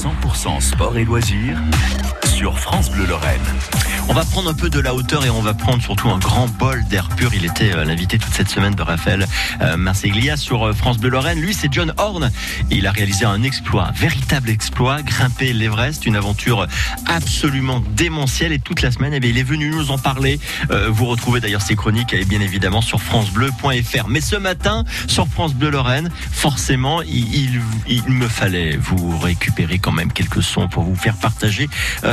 100% sport et loisirs sur France Bleu Lorraine. On va prendre un peu de la hauteur et on va prendre surtout un grand bol d'air pur. Il était l'invité toute cette semaine de Raphaël Marseglia sur France Bleu Lorraine. Lui, c'est John Horn. Il a réalisé un exploit, un véritable exploit, grimper l'Everest, une aventure absolument démentielle. Et toute la semaine, eh bien, il est venu nous en parler. Vous retrouvez d'ailleurs ses chroniques et bien évidemment sur francebleu.fr. Mais ce matin, sur France Bleu Lorraine, forcément, il me fallait vous récupérer quand même quelques sons pour vous faire partager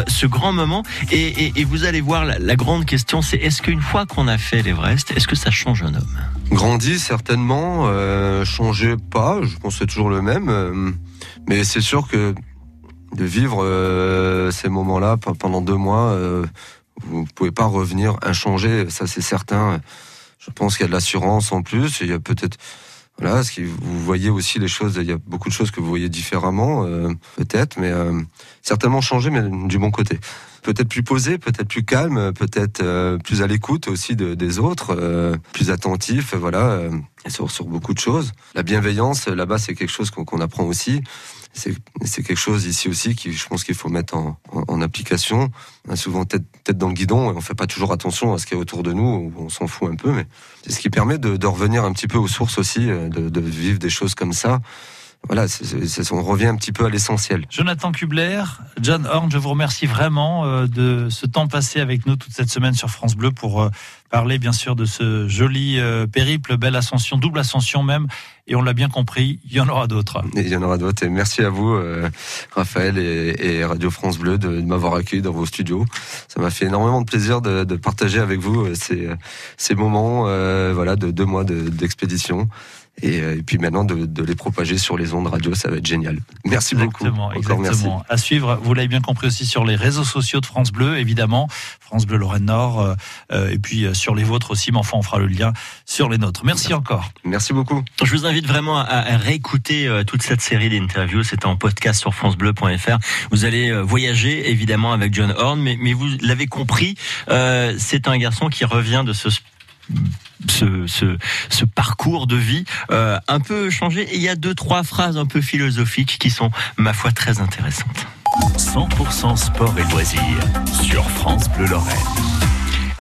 ce grand moment. Et vous allez voir, la grande question, c'est est-ce qu'une fois qu'on a fait l'Everest, est-ce que ça change un homme ? Grandi, certainement. Changer, pas. Je pense que c'est toujours le même. Mais c'est sûr que de vivre ces moments-là pendant 2 mois, vous ne pouvez pas revenir inchangé. Ça, c'est certain. Je pense qu'il y a de l'assurance en plus. Il y a peut-être... Voilà, ce que vous voyez aussi les choses, il y a beaucoup de choses que vous voyez différemment, peut-être, mais certainement changé, mais du bon côté. Peut-être plus posé, peut-être plus calme, peut-être plus à l'écoute aussi des autres, plus attentif, voilà, sur beaucoup de choses. La bienveillance, là-bas, c'est quelque chose qu'on apprend aussi. C'est quelque chose ici aussi qui, je pense qu'il faut mettre en application. On a souvent tête dans le guidon et on fait pas toujours attention à ce qu'il y a autour de nous. On s'en fout un peu, mais c'est ce qui permet de revenir un petit peu aux sources aussi, de vivre des choses comme ça. Voilà, on revient un petit peu à l'essentiel. Jonathan Kubler, John Horn, je vous remercie vraiment de ce temps passé avec nous toute cette semaine sur France Bleu pour parler bien sûr de ce joli périple, belle ascension, double ascension même, et on l'a bien compris, il y en aura d'autres. Il y en aura d'autres, et merci à vous Raphaël et Radio France Bleu de m'avoir accueilli dans vos studios. Ça m'a fait énormément de plaisir de partager avec vous ces moments voilà, de 2 mois d'expédition. Et puis maintenant, de les propager sur les ondes radio, ça va être génial. Merci exactement, beaucoup. Encore exactement. Merci. À suivre, vous l'avez bien compris aussi sur les réseaux sociaux de France Bleu, évidemment. France Bleu Lorraine Nord, et puis sur les vôtres aussi, mais enfin on fera le lien sur les nôtres. Merci encore. Merci beaucoup. Je vous invite vraiment à réécouter toute cette série d'interviews. C'était en podcast sur francebleu.fr. Vous allez voyager évidemment avec John Horn, mais vous l'avez compris, c'est un garçon qui revient de ce parcours de vie un peu changé, et il y a 2-3 phrases un peu philosophiques qui sont ma foi très intéressantes. 100% sport et loisirs sur France Bleu Lorraine.